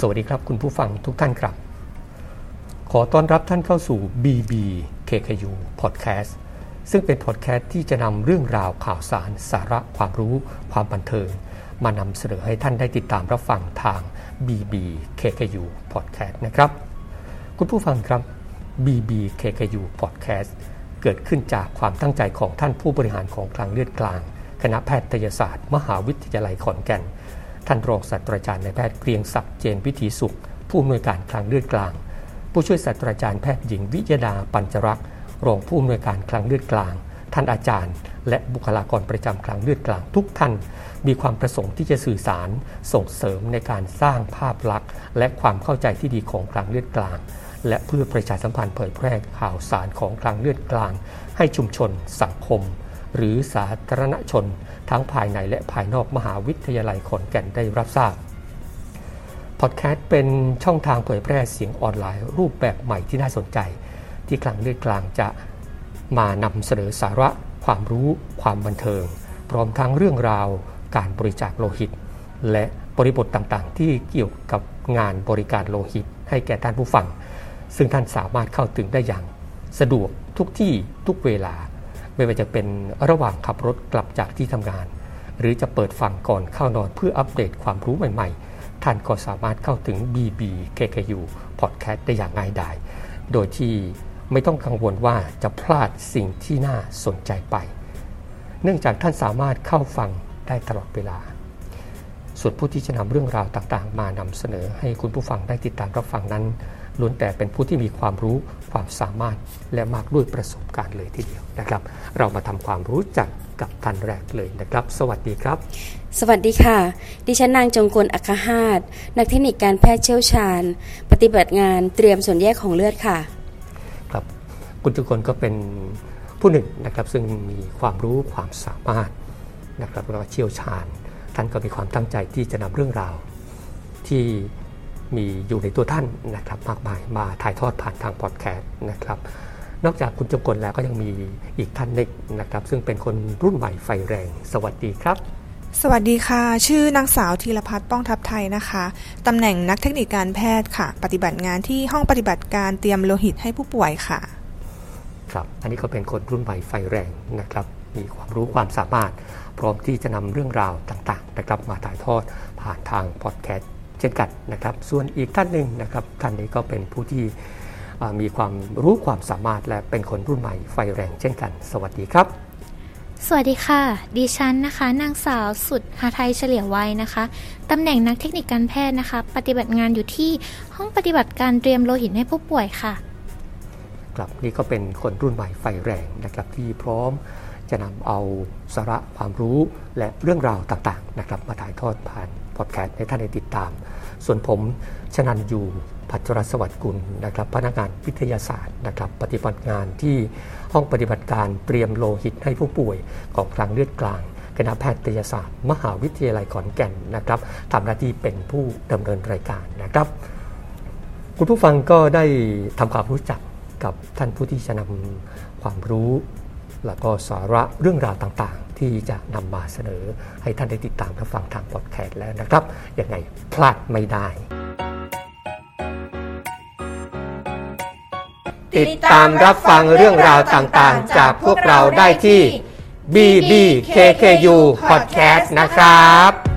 สวัสดีครับคุณผู้ฟังทุกท่านครับขอต้อนรับท่านเข้าสู่ BBKKU Podcast ซึ่งเป็น Podcast ที่จะนำเรื่องราวข่าวสารสาระความรู้ความบันเทิงมานำเสนอให้ท่านได้ติดตามรับฟังทาง BBKKU Podcast นะครับคุณผู้ฟังครับ BBKKU Podcast เกิดขึ้นจากความตั้งใจของท่านผู้บริหารของคลังเลือดกลางคณะแพทยศาสตร์มหาวิทยาลัยขอนแก่นท่านรองศาสตราจารย์นายแพทย์เกรียงศักดิ์เจนวิถีสุขผู้อำนวยการคลังเลือดกลางผู้ช่วยศาสตราจารย์แพทย์หญิงวิยดาปัญจรักษ์รองผู้อำนวยการคลังเลือดกลางท่านอาจารย์และบุคลากรประจำคลังเลือดกลางทุกท่านมีความประสงค์ที่จะสื่อสารส่งเสริมในการสร้างภาพลักษณ์และความเข้าใจที่ดีของคลังเลือดกลางและเพื่อประชาสัมพันธ์เผยแพร่ข่าวสารของคลังเลือดกลางให้ชุมชนสังคมหรือสาธารณชนทั้งภายในและภายนอกมหาวิทยาลัยขอนแก่นได้รับทราบพอดแคสต์เป็นช่องทางเผยแพร่เสียงออนไลน์รูปแบบใหม่ที่น่าสนใจที่คลังเลือดกลางจะมานำเสนอสาระความรู้ความบันเทิงพร้อมทั้งเรื่องราวการบริจาคโลหิตและบริบทต่างๆที่เกี่ยวกับงานบริการโลหิตให้แก่ท่านผู้ฟังซึ่งท่านสามารถเข้าถึงได้อย่างสะดวกทุกที่ทุกเวลาไม่ว่าจะเป็นระหว่างขับรถกลับจากที่ทำงานหรือจะเปิดฟังก่อนเข้านอนเพื่ออัปเดตความรู้ใหม่ๆท่านก็สามารถเข้าถึง BBKKU Podcast ได้อย่างง่ายดายโดยที่ไม่ต้องกังวลว่าจะพลาดสิ่งที่น่าสนใจไปเนื่องจากท่านสามารถเข้าฟังได้ตลอดเวลาส่วนผู้ที่จะนำเรื่องราวต่างๆมานำเสนอให้คุณผู้ฟังได้ติดตามรับฟังนั้นล้วนแต่เป็นผู้ที่มีความรู้ความสามารถและมากด้วยประสบการณ์เลยทีเดียวนะครับเรามาทำความรู้จักกับท่านแรกเลยนะครับสวัสดีครับสวัสดีค่ะดิฉันนางจงกลอัคหาสนักเทคนิคการแพทย์เชี่ยวชาญปฏิบัติงานเตรียมส่วนแยกของเลือดค่ะครับคุณจงกลก็เป็นผู้หนึ่งนะครับซึ่งมีความรู้ความสามารถนะครับแล้วก็เชี่ยวชาญท่านก็มีความตั้งใจที่จะนำเรื่องราวที่มีอยู่ในตัวท่านนะครับมากมายมาถ่ายทอดผ่านทางพอดแคสต์นะครับนอกจากคุณจงกลแล้วก็ยังมีอีกท่านหนึ่งนะครับซึ่งเป็นคนรุ่นใหม่ไฟแรงสวัสดีครับสวัสดีค่ะชื่อนางสาวธีรภัทรป้องทัพไทยนะคะตำแหน่งนักเทคนิคการแพทย์ค่ะปฏิบัติงานที่ห้องปฏิบัติการเตรียมโลหิตให้ผู้ป่วยค่ะครับอันนี้ก็เป็นคนรุ่นใหม่ไฟแรงนะครับมีความรู้ความสามารถพร้อมที่จะนำเรื่องราวต่างๆนะครับมาถ่ายทอดผ่านทางพอดแคสต์เช่นกันนะครับส่วนอีกท่านหนึ่งนะครับท่านนี้ก็เป็นผู้ที่มีความรู้ความสามารถและเป็นคนรุ่นใหม่ไฟแรงเช่นกันสวัสดีครับสวัสดีค่ะดิฉันนะคะนางสาวสุดหาไทยเฉลี่ยวัยนะคะตำแหน่งนักเทคนิคการแพทย์นะคะปฏิบัติงานอยู่ที่ห้องปฏิบัติการเตรียมโลหิตให้ผู้ป่วยค่ะครับนี่ก็เป็นคนรุ่นใหม่ไฟแรงนะครับที่พร้อมจะนำเอาสาระความรู้และเรื่องราวต่างๆนะครับมาถ่ายทอดผ่านพอดแคสต์ให้ท่านได้ติดตามส่วนผมชนันยูภัทรสวัสดิ์กุลนะครับพนักงานวิทยาศาสตร์นะครับปฏิบัติงานที่ห้องปฏิบัติการเตรียมโลหิตให้ผู้ป่วยของคลังเลือดกลางคณะแพทยศาสตร์มหาวิทยาลัยขอนแก่นนะครับทำหน้าที่เป็นผู้ดำเนินรายการนะครับคุณผู้ฟังก็ได้ทำความรู้จักกับท่านผู้ที่จะนำความรู้และก็สาระเรื่องราวต่างๆที่จะนำมาเสนอให้ท่านได้ติดตามและฟังทางพอดแคสต์แล้วนะครับยังไงพลาดไม่ได้ติดตามรับฟังเรื่องราวต่างๆจากพวกเราได้ที่ BBKKU Podcast นะครับ